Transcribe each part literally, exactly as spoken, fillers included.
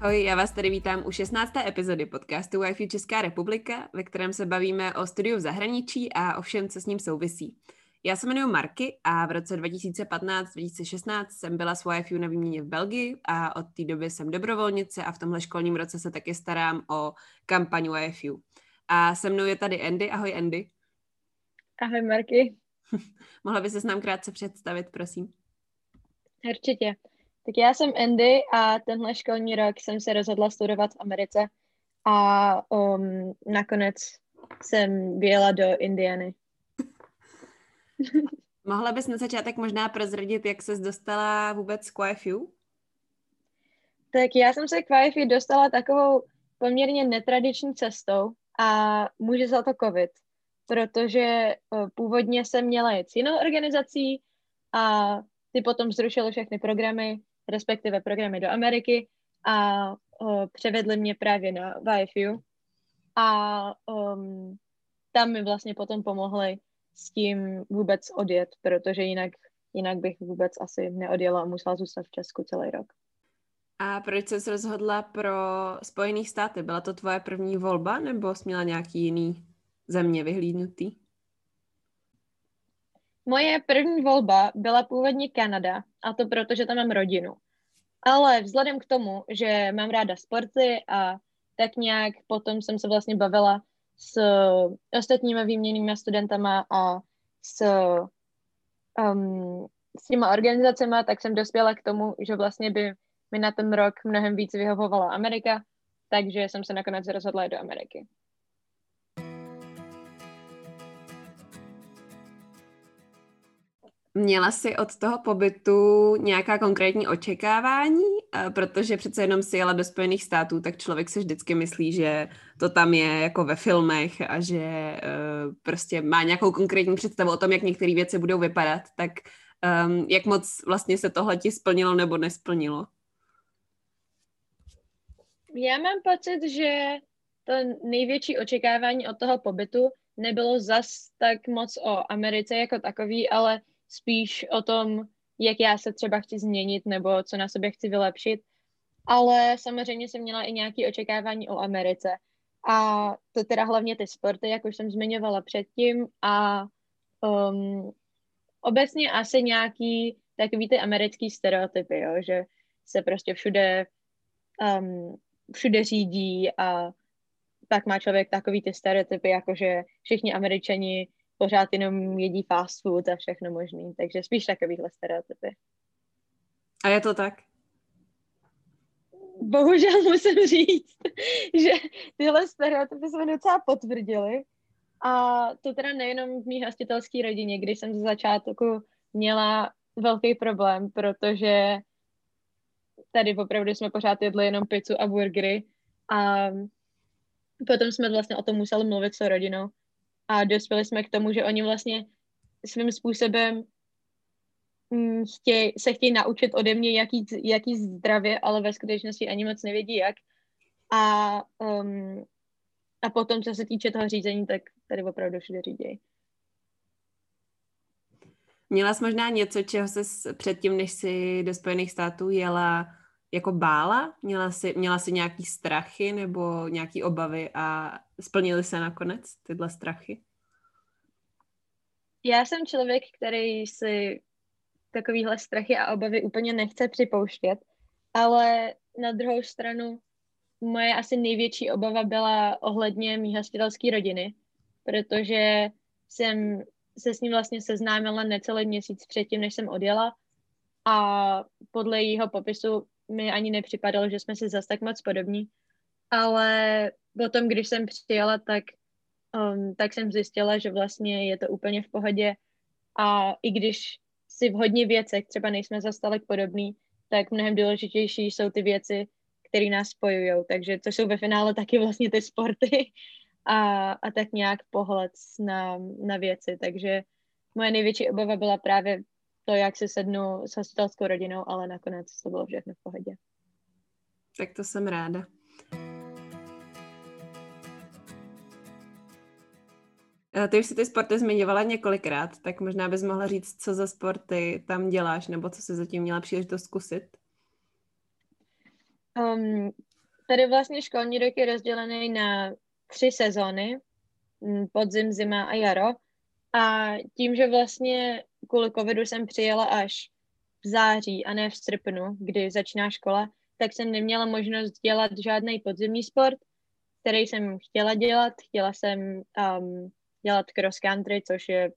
Ahoj, já vás tady vítám u šestnácté epizody podcastu Y F U Česká republika, ve kterém se bavíme o studiu v zahraničí a o všem, co s ním souvisí. Já se jmenuji Marky a v roce dva tisíce patnáct dva tisíce šestnáct jsem byla s Y F U na výměně v Belgii a od té doby jsem dobrovolnice a v tomhle školním roce se taky starám o kampaň Y F U. A se mnou je tady Andy. Ahoj, Andy. Ahoj, Marky. Mohla by se s nám krátce představit, prosím? Určitě. Tak já jsem Andy a tenhle školní rok jsem se rozhodla studovat v Americe a um, nakonec jsem vyjela do Indiany. Mohla bys na začátek možná prozradit, jak ses dostala vůbec k Y F U? Tak já jsem se k Y F U dostala takovou poměrně netradiční cestou a může za to covid, protože původně jsem měla jít s jinou organizací a ty potom zrušili všechny programy, respektive programy do Ameriky a o, převedli mě právě na Y F U a um, tam mi vlastně potom pomohli s tím vůbec odjet, protože jinak, jinak bych vůbec asi neodjela a musela zůstat v Česku celý rok. A proč jsi se rozhodla pro Spojené státy? Byla to tvoje první volba nebo jsi měla nějaký jiný země vyhlídnutý? Moje první volba byla původně Kanada, a to proto, že tam mám rodinu. Ale vzhledem k tomu, že mám ráda sporty a tak nějak potom jsem se vlastně bavila s ostatníma výměnnými studentama a s, um, s těma organizacema, tak jsem dospěla k tomu, že vlastně by mi na ten rok mnohem víc vyhovovala Amerika, takže jsem se nakonec rozhodla jít do Ameriky. Měla jsi od toho pobytu nějaká konkrétní očekávání? Protože přece jenom jsi jela do Spojených států, tak člověk se vždycky myslí, že to tam je jako ve filmech a že prostě má nějakou konkrétní představu o tom, jak některé věci budou vypadat. Tak jak moc vlastně se tohle ti splnilo nebo nesplnilo? Já mám pocit, že to největší očekávání od toho pobytu nebylo zas tak moc o Americe jako takový, ale spíš o tom, jak já se třeba chci změnit nebo co na sobě chci vylepšit. Ale samozřejmě jsem měla i nějaké očekávání o Americe. A to teda hlavně ty sporty, jak už jsem zmiňovala předtím. A um, obecně asi nějaký takový ty americký stereotypy, jo? Že se prostě všude, um, všude řídí a pak má člověk takový ty stereotypy, jakože všichni Američani pořád jenom jedí fast food a všechno možný, takže spíš takovýhle stereotypy. A je to tak? Bohužel musím říct, že tyhle stereotypy jsme docela potvrdili a to teda nejenom v mý hostitelské rodině, kdy jsem ze začátku měla velký problém, protože tady opravdu jsme pořád jedli jenom pizzu a burgery a potom jsme vlastně o tom museli mluvit s rodinou. A dospěli jsme k tomu, že oni vlastně svým způsobem chtěj, se chtějí naučit ode mě, jaký, jaký zdravě, ale ve skutečnosti ani moc nevědí jak. A, um, a potom, co se týče toho řízení, tak tady opravdu všude řídějí. Měla jsi možná něco, čeho jsi předtím, než jsi do Spojených států jela, jako bála? Měla jsi, měla jsi nějaký strachy nebo nějaký obavy a splnily se nakonec tyhle strachy? Já jsem člověk, který si takovýhle strachy a obavy úplně nechce připouštět, ale na druhou stranu moje asi největší obava byla ohledně mý hostitelské rodiny, protože jsem se s ním vlastně seznámila necelý měsíc předtím, než jsem odjela a podle jeho popisu mi ani nepřipadalo, že jsme si zas tak moc podobní, ale potom, když jsem přijela, tak, um, tak jsem zjistila, že vlastně je to úplně v pohodě a i když si v hodně věcech třeba nejsme zas tak podobní, tak mnohem důležitější jsou ty věci, které nás spojují, takže to jsou ve finále taky vlastně ty sporty a, a tak nějak pohled na, na věci, takže moje největší obava byla právě to, jak si sednu s hostitelskou rodinou, ale nakonec to bylo všechno v pohodě. Tak to jsem ráda. Ty už si ty sporty zmiňovala několikrát, tak možná bys mohla říct, co za sporty tam děláš, nebo co jsi zatím měla příležitost zkusit? Um, Tady vlastně školní rok je rozdělený na tři sezóny, podzim, zima a jaro. A tím, že vlastně kvůli covidu jsem přijela až v září a ne v srpnu, kdy začíná škola, tak jsem neměla možnost dělat žádný podzimní sport, který jsem chtěla dělat. Chtěla jsem um, dělat cross country, což je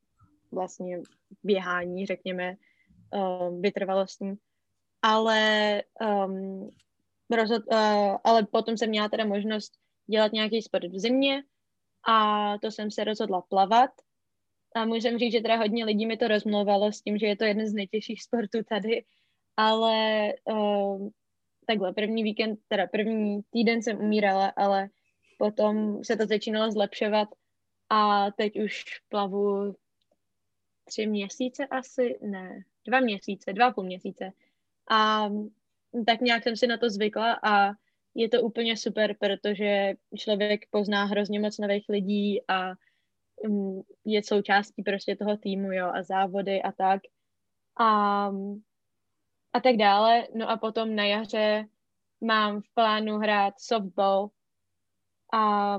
vlastně běhání, řekněme, um, vytrvalostní. Ale, um, rozhod, uh, ale potom jsem měla teda možnost dělat nějaký sport v zimě a to jsem se rozhodla plavat. A můžu říct, že teda hodně lidí mi to rozmlouvalo s tím, že je to jeden z nejtěžších sportů tady, ale uh, takhle první víkend, teda první týden jsem umírala, ale potom se to začínalo zlepšovat a teď už plavu tři měsíce asi, ne, dva měsíce, dva a půl měsíce. A tak nějak jsem si na to zvykla a je to úplně super, protože člověk pozná hrozně moc nových lidí a je součástí prostě toho týmu, jo, a závody a tak. A, a tak dále. No a potom na jaře mám v plánu hrát softball a,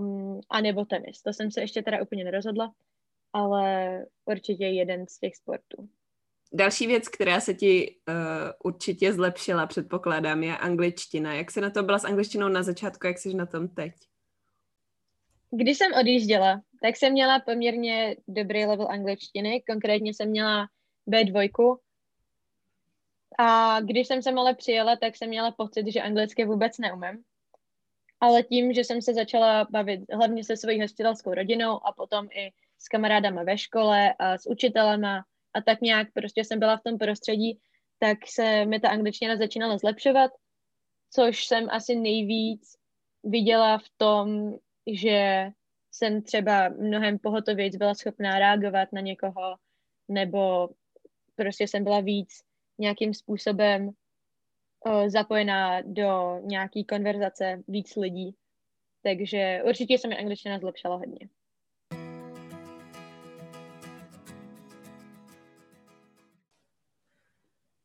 a nebo tenis. To jsem se ještě teda úplně nerozhodla, ale určitě jeden z těch sportů. Další věc, která se ti uh, určitě zlepšila, předpokládám, je angličtina. Jak se na to byla s angličtinou na začátku, jak jsi na tom teď? Když jsem odjížděla, tak jsem měla poměrně dobrý level angličtiny, konkrétně jsem měla bé dva. A když jsem sem ale přijela, tak jsem měla pocit, že anglicky vůbec neumím. Ale tím, že jsem se začala bavit hlavně se svojí hostitelskou rodinou a potom i s kamarádama ve škole a s učitelama a tak nějak prostě jsem byla v tom prostředí, tak se mi ta angličtina začínala zlepšovat, což jsem asi nejvíc viděla v tom, že jsem třeba mnohem pohotovějc byla schopná reagovat na někoho, nebo prostě jsem byla víc nějakým způsobem o, zapojená do nějaký konverzace víc lidí. Takže určitě se mi angličtina zlepšila hodně.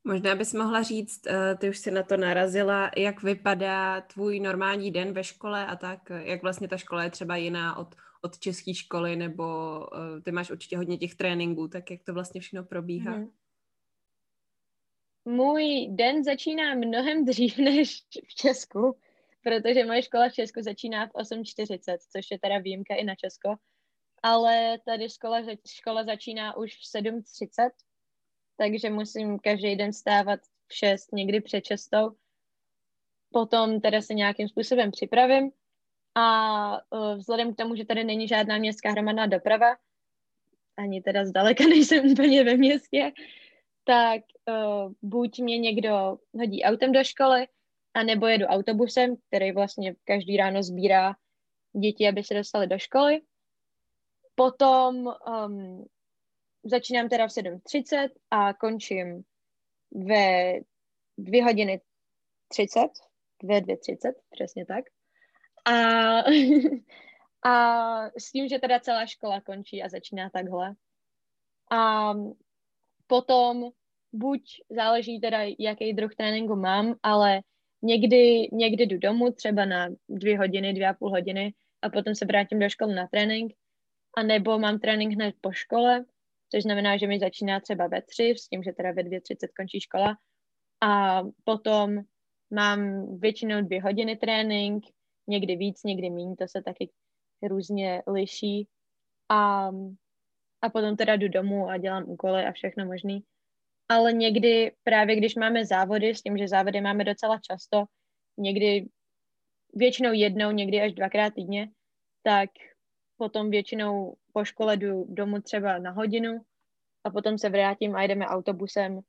Možná bys mohla říct, ty už jsi na to narazila, jak vypadá tvůj normální den ve škole a tak, jak vlastně ta škola je třeba jiná od, od české školy, nebo ty máš určitě hodně těch tréninků, tak jak to vlastně všechno probíhá? Hmm. Můj den začíná mnohem dřív než v Česku, protože moje škola v Česku začíná v osm čtyřicet, což je teda výjimka i na Česko, ale tady škola, škola začíná už v sedm třicet. Takže musím každý den stávat v šest, někdy před šestou. Potom teda se nějakým způsobem připravím a vzhledem k tomu, že tady není žádná městská hromadná doprava, ani teda zdaleka nejsem úplně ve městě, tak uh, buď mě někdo hodí autem do školy, anebo jedu autobusem, který vlastně každý ráno sbírá děti, aby se dostali do školy. Potom um, začínám teda v sedm třicet a končím ve dvě hodiny třicet, ve dvě třicet, přesně tak. A, a s tím, že teda celá škola končí a začíná takhle. A potom buď záleží teda, jaký druh tréninku mám, ale někdy, někdy jdu domů, třeba na dvě hodiny, dvě a půl hodiny a potom se vrátím do školy na trénink. A nebo mám trénink hned po škole, což znamená, že mi začíná třeba ve tři, s tím, že teda ve dvě třicet končí škola. A potom mám většinou dvě hodiny trénink, někdy víc, někdy míň, to se taky různě liší. A, a potom teda jdu domů a dělám úkoly a všechno možný. Ale někdy právě, když máme závody, s tím, že závody máme docela často, někdy většinou jednou, někdy až dvakrát týdně, tak potom většinou po škole jdu domů třeba na hodinu a potom se vrátím a jdeme autobusem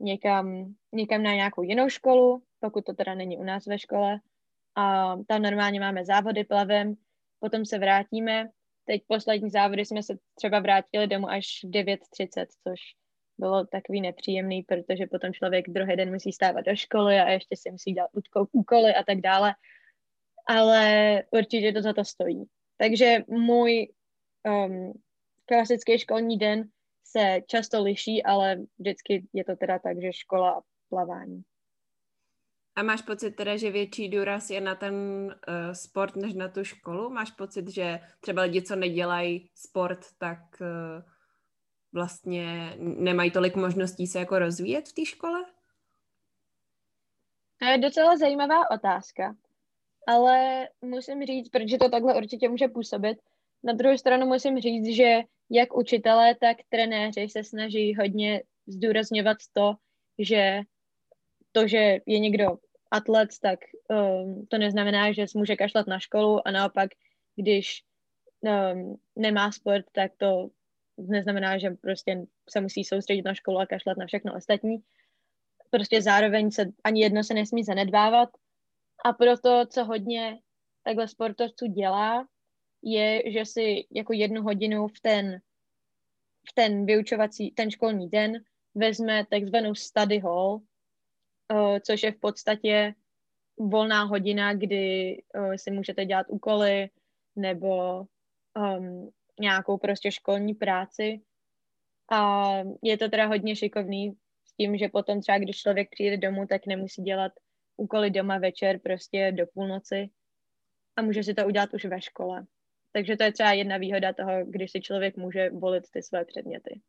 někam, někam na nějakou jinou školu, pokud to teda není u nás ve škole. A tam normálně máme závody plavem, potom se vrátíme. Teď poslední závody jsme se třeba vrátili domů až v devět třicet, což bylo takový nepříjemný, protože potom člověk druhý den musí stávat do školy a ještě si musí dělat úkoly a tak dále. Ale určitě to za to stojí. Takže můj um, klasický školní den se často liší, ale vždycky je to teda tak, že škola a plavání. A máš pocit teda, že větší důraz je na ten uh, sport než na tu školu? Máš pocit, že třeba lidi, co nedělají sport, tak uh, vlastně nemají tolik možností se jako rozvíjet v té škole? To je docela zajímavá otázka. Ale musím říct, protože to takhle určitě může působit, na druhou stranu musím říct, že jak učitelé, tak trenéři se snaží hodně zdůrazňovat to, že to, že je někdo atlet, tak um, to neznamená, že se může kašlat na školu a naopak, když um, nemá sport, tak to neznamená, že prostě se musí soustředit na školu a kašlat na všechno ostatní. Prostě zároveň se ani jedno se nesmí zanedbávat. A proto, co hodně takhle sportovců dělá, je, že si jako jednu hodinu v ten, v ten vyučovací, ten školní den vezme takzvanou study hall, což je v podstatě volná hodina, kdy si můžete dělat úkoly nebo um, nějakou prostě školní práci. A je to teda hodně šikovný s tím, že potom třeba, když člověk přijde domů, tak nemusí dělat úkoly doma večer prostě do půlnoci a může si to udělat už ve škole. Takže to je třeba jedna výhoda toho, když si člověk může volit ty své předměty.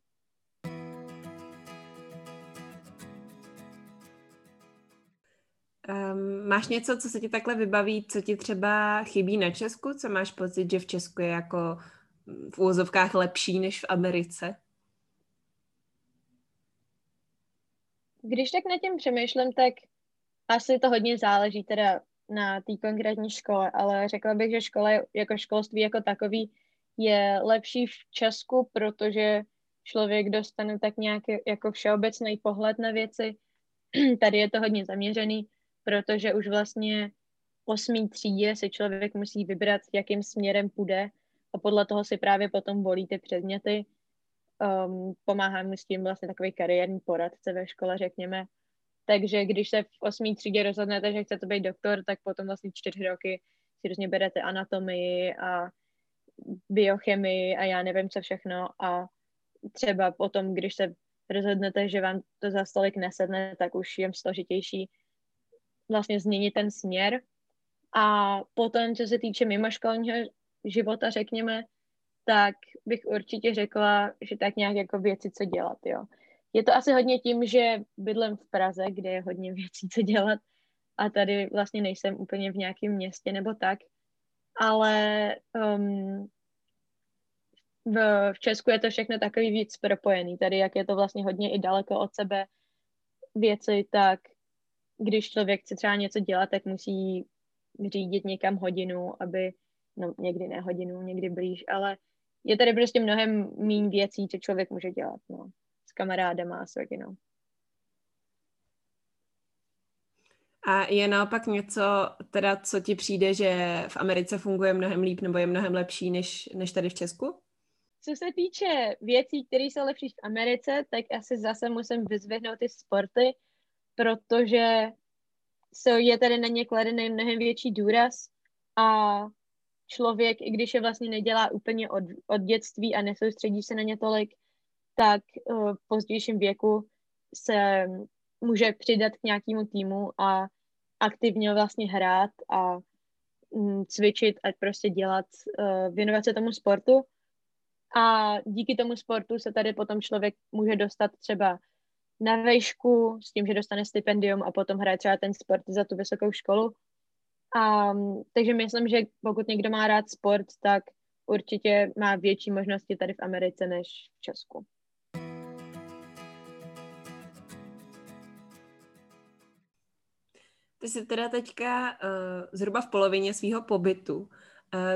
Um, máš něco, co se ti takhle vybaví, co ti třeba chybí na Česku? Co máš pocit, že v Česku je jako v úvozovkách lepší než v Americe? Když tak nad tím přemýšlím, tak asi to hodně záleží teda na té konkrétní škole, ale řekla bych, že škola jako školství jako takový je lepší v Česku, protože člověk dostane tak nějaký jako všeobecný pohled na věci. Tady je to hodně zaměřený, protože už vlastně osmý třídě si člověk musí vybrat, jakým směrem půjde a podle toho si právě potom volí ty předměty. Um, pomáhá mu s tím vlastně takový kariérní poradce ve škole, řekněme. Takže když se v osmý třídě rozhodnete, že chcete být doktor, tak potom vlastně čtyři roky si různě berete anatomii a biochemii a já nevím co všechno. A třeba potom, když se rozhodnete, že vám to za stolik nesedne, tak už je složitější vlastně změnit ten směr. A potom, co se týče mimoškolního života, řekněme, tak bych určitě řekla, že tak nějak jako věci, co dělat, jo. Je to asi hodně tím, že bydlím v Praze, kde je hodně věcí, co dělat a tady vlastně nejsem úplně v nějakém městě nebo tak, ale um, v, v Česku je to všechno takový víc propojený. Tady, jak je to vlastně hodně i daleko od sebe věci, tak když člověk chce třeba něco dělat, tak musí řídit někam hodinu, aby, no někdy ne hodinu, někdy blíž, ale je tady prostě mnohem míň věcí, co člověk může dělat, no. Kamarádama a s rodinou. A je naopak něco, teda co ti přijde, že v Americe funguje mnohem líp nebo je mnohem lepší než, než tady v Česku? Co se týče věcí, které jsou lepší v Americe, tak asi zase musím vyzvednout ty sporty, protože jsou, je tady na ně kladený mnohem větší důraz a člověk, i když je vlastně nedělá úplně od, od dětství a nesoustředí se na ně tolik, tak v pozdějším věku se může přidat k nějakému týmu a aktivně vlastně hrát a cvičit a prostě dělat, věnovat se tomu sportu. A díky tomu sportu se tady potom člověk může dostat třeba na vejšku s tím, že dostane stipendium a potom hraje třeba ten sport za tu vysokou školu. A, takže myslím, že pokud někdo má rád sport, tak určitě má větší možnosti tady v Americe než v Česku. Ty jsi teda teďka uh, zhruba v polovině svýho pobytu, uh,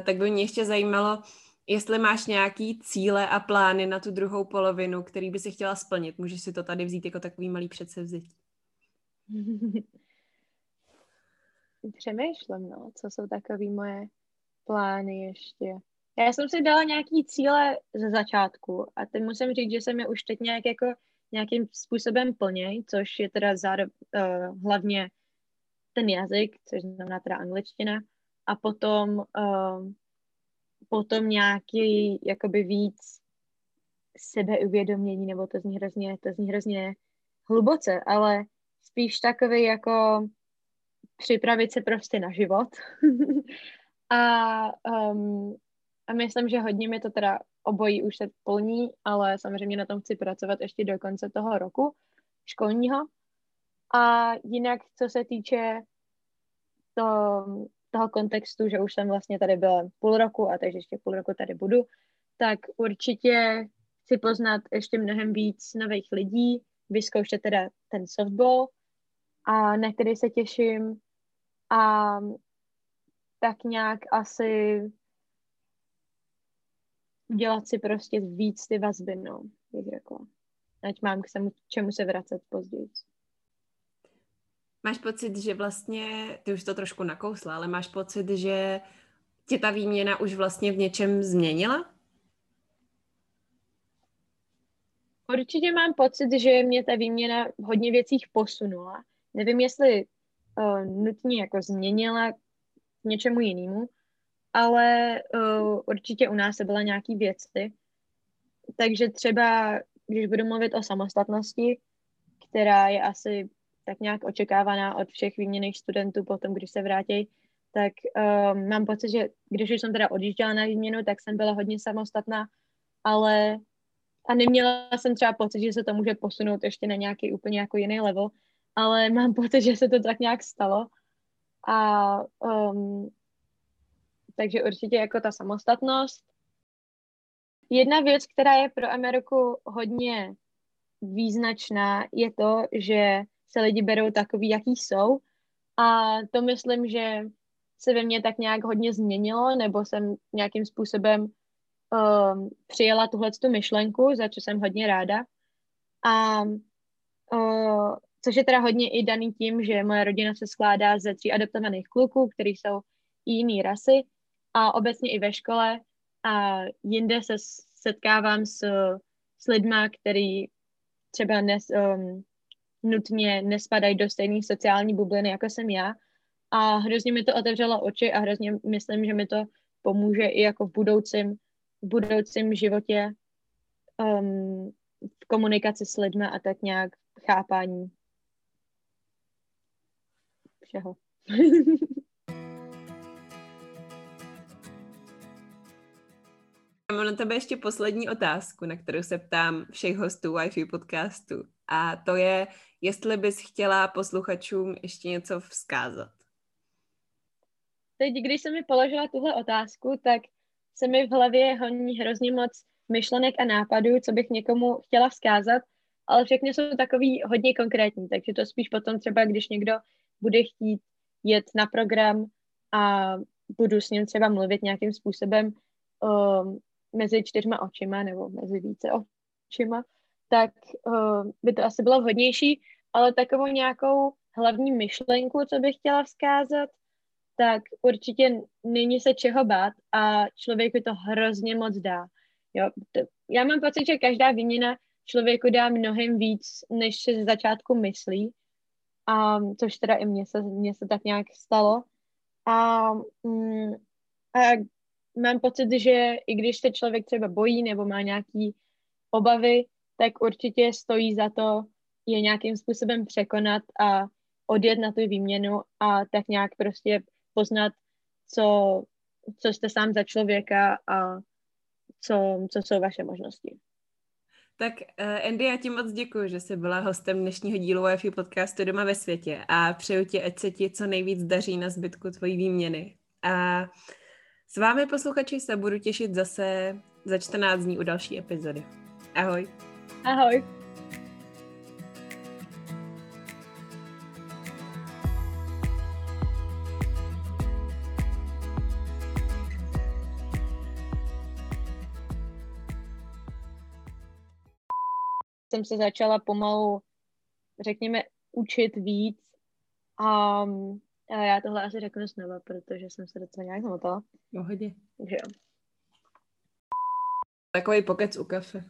tak by mě ještě zajímalo, jestli máš nějaký cíle a plány na tu druhou polovinu, který by si chtěla splnit. Můžeš si to tady vzít jako takový malý předsevzetí. Přemýšlím, no, co jsou takový moje plány ještě. Já jsem si dala nějaký cíle ze začátku a teď musím říct, že jsem je už teď nějak jako, nějakým způsobem plněj, což je teda zároveň, uh, hlavně ten jazyk, což znamená teda angličtina, a potom, uh, potom nějaký jakoby víc sebeuvědomění, nebo to zní hrozně, to zní hrozně hluboce, ale spíš takový jako připravit se prostě na život. a, um, a myslím, že hodně mi to teda obojí už se plní, ale samozřejmě na tom chci pracovat ještě do konce toho roku školního. A jinak, co se týče to, toho kontextu, že už jsem vlastně tady byla půl roku a takže ještě půl roku tady budu, tak určitě chci poznat ještě mnohem víc nových lidí, vyzkoušet teda ten softball, a na který se těším, a tak nějak asi udělat si prostě víc ty vazby, no, bych řekla. Ať mám k čemu se vracet později. Máš pocit, že vlastně, ty už to trošku nakousla, ale máš pocit, že tě ta výměna už vlastně v něčem změnila? Určitě mám pocit, že mě ta výměna hodně věcích posunula. Nevím, jestli uh, nutně jako změnila k něčemu jinému, ale uh, určitě u nás se byla nějaký věci. Takže třeba, když budu mluvit o samostatnosti, která je asi tak nějak očekávaná od všech výměných studentů potom, když se vrátí, tak uh, mám pocit, že když už jsem teda odjížděla na výměnu, tak jsem byla hodně samostatná, ale a neměla jsem třeba pocit, že se to může posunout ještě na nějaký úplně jako jiný level, ale mám pocit, že se to tak nějak stalo. A um, takže určitě jako ta samostatnost. Jedna věc, která je pro Ameriku hodně význačná, je to, že se lidi berou takový, jaký jsou. A to myslím, že se ve mně tak nějak hodně změnilo, nebo jsem nějakým způsobem Um, přijela tuhletu myšlenku, za co jsem hodně ráda. A uh, což je teda hodně i daný tím, že moje rodina se skládá ze tří adoptovaných kluků, který jsou i jiný rasy, a obecně i ve škole a jinde se setkávám s, s lidma, který třeba nes, um, nutně nespadají do stejné sociální bubliny, jako jsem já. A hrozně mi to otevřelo oči a hrozně myslím, že mi to pomůže i jako v budoucím v budoucím životě, um, v komunikaci s lidmi a tak nějak chápání všeho. Mám na tebe ještě poslední otázku, na kterou se ptám všech hostů Y F U podcastu, a to je, jestli bys chtěla posluchačům ještě něco vzkázat. Teď, když jsem mi položila tuhle otázku, tak se mi v hlavě honí hrozně moc myšlenek a nápadů, co bych někomu chtěla vzkázat, ale všechny jsou takový hodně konkrétní, takže to spíš potom třeba, když někdo bude chtít jet na program a budu s ním třeba mluvit nějakým způsobem uh, mezi čtyřma očima nebo mezi více očima, tak uh, by to asi bylo vhodnější, ale takovou nějakou hlavní myšlenku, co bych chtěla vzkázat, tak určitě není se čeho bát a člověku to hrozně moc dá. Jo, to, já mám pocit, že každá výměna člověku dá mnohem víc, než se ze začátku myslí, a, což teda i mně se, mně se tak nějak stalo. A, mm, a mám pocit, že i když se člověk třeba bojí nebo má nějaké obavy, tak určitě stojí za to je nějakým způsobem překonat a odjet na tu výměnu a tak nějak prostě poznat, co, co jste sám za člověka a co, co jsou vaše možnosti. Tak Andy, já ti moc děkuji, že jsi byla hostem dnešního dílu Y F U podcastu Doma ve světě, a přeju ti, ať se ti co nejvíc daří na zbytku tvojí výměny. A s vámi, posluchači, se budu těšit zase za čtrnáct dní u další epizody. Ahoj. Ahoj. Jsem se začala pomalu, řekněme, učit víc, a, a já tohle asi řeknu znovu, protože jsem se docela nějak zamotala. Pohodě. Takže jo. Takový pokec u kafe.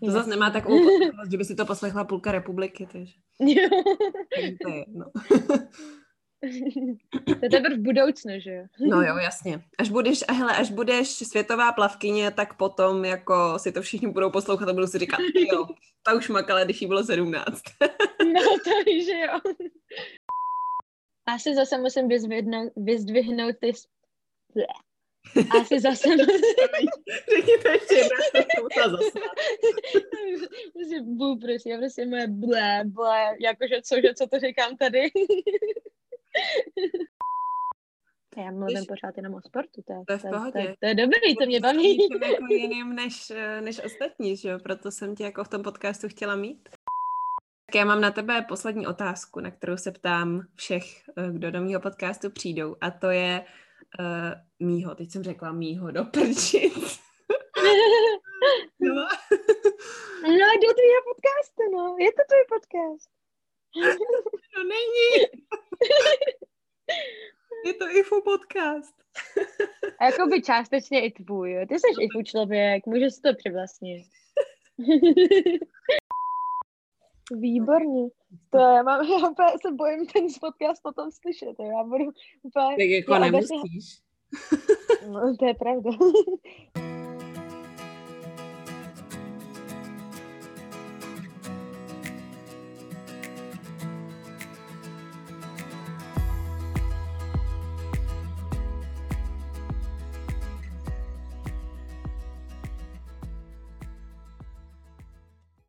To je. Zase nemá takovou pozornost, že by si to poslechla půlka republiky, takže. To je jedno. To je teprve v budoucnu, že jo? No jo, jasně. Až budeš, hele, až budeš světová plavkyně, tak potom jako si to všichni budou poslouchat a budou si říkat, jo, ta už makala, když jí bylo sedmnáct. No to víš, že jo. Asi zase musím vyzdvihnout, vyzdvihnout ty... Asi zase... Řekni to ještě jedna, to musela zasnat. Bů, prostě, já prostě moje blé, blé, jakože cože, co to říkám tady. Já mluvím pořád jenom o sportu, to je, to je, to, to, to, to je dobrý, to mě baví. To je jako jiným než, než ostatní, že jo? Proto jsem tě jako v tom podcastu chtěla mít. Tak já mám na tebe poslední otázku, na kterou se ptám všech, kdo do mýho podcastu přijdou, a to je uh, mýho, teď jsem řekla mýho, do prčic. no. no, do tvýho podcastu, no, je to tvůj podcast. To není. Je to I F U podcast. A jakoby částečně i tvůj, jo. Ty jsi no. I F U člověk, můžeš si to přivlastnit. Výborně. To já mám, já úplně se bojím ten podcast potom slyšet, já budu úplně... Tak jako nemusíš. No, to je pravda.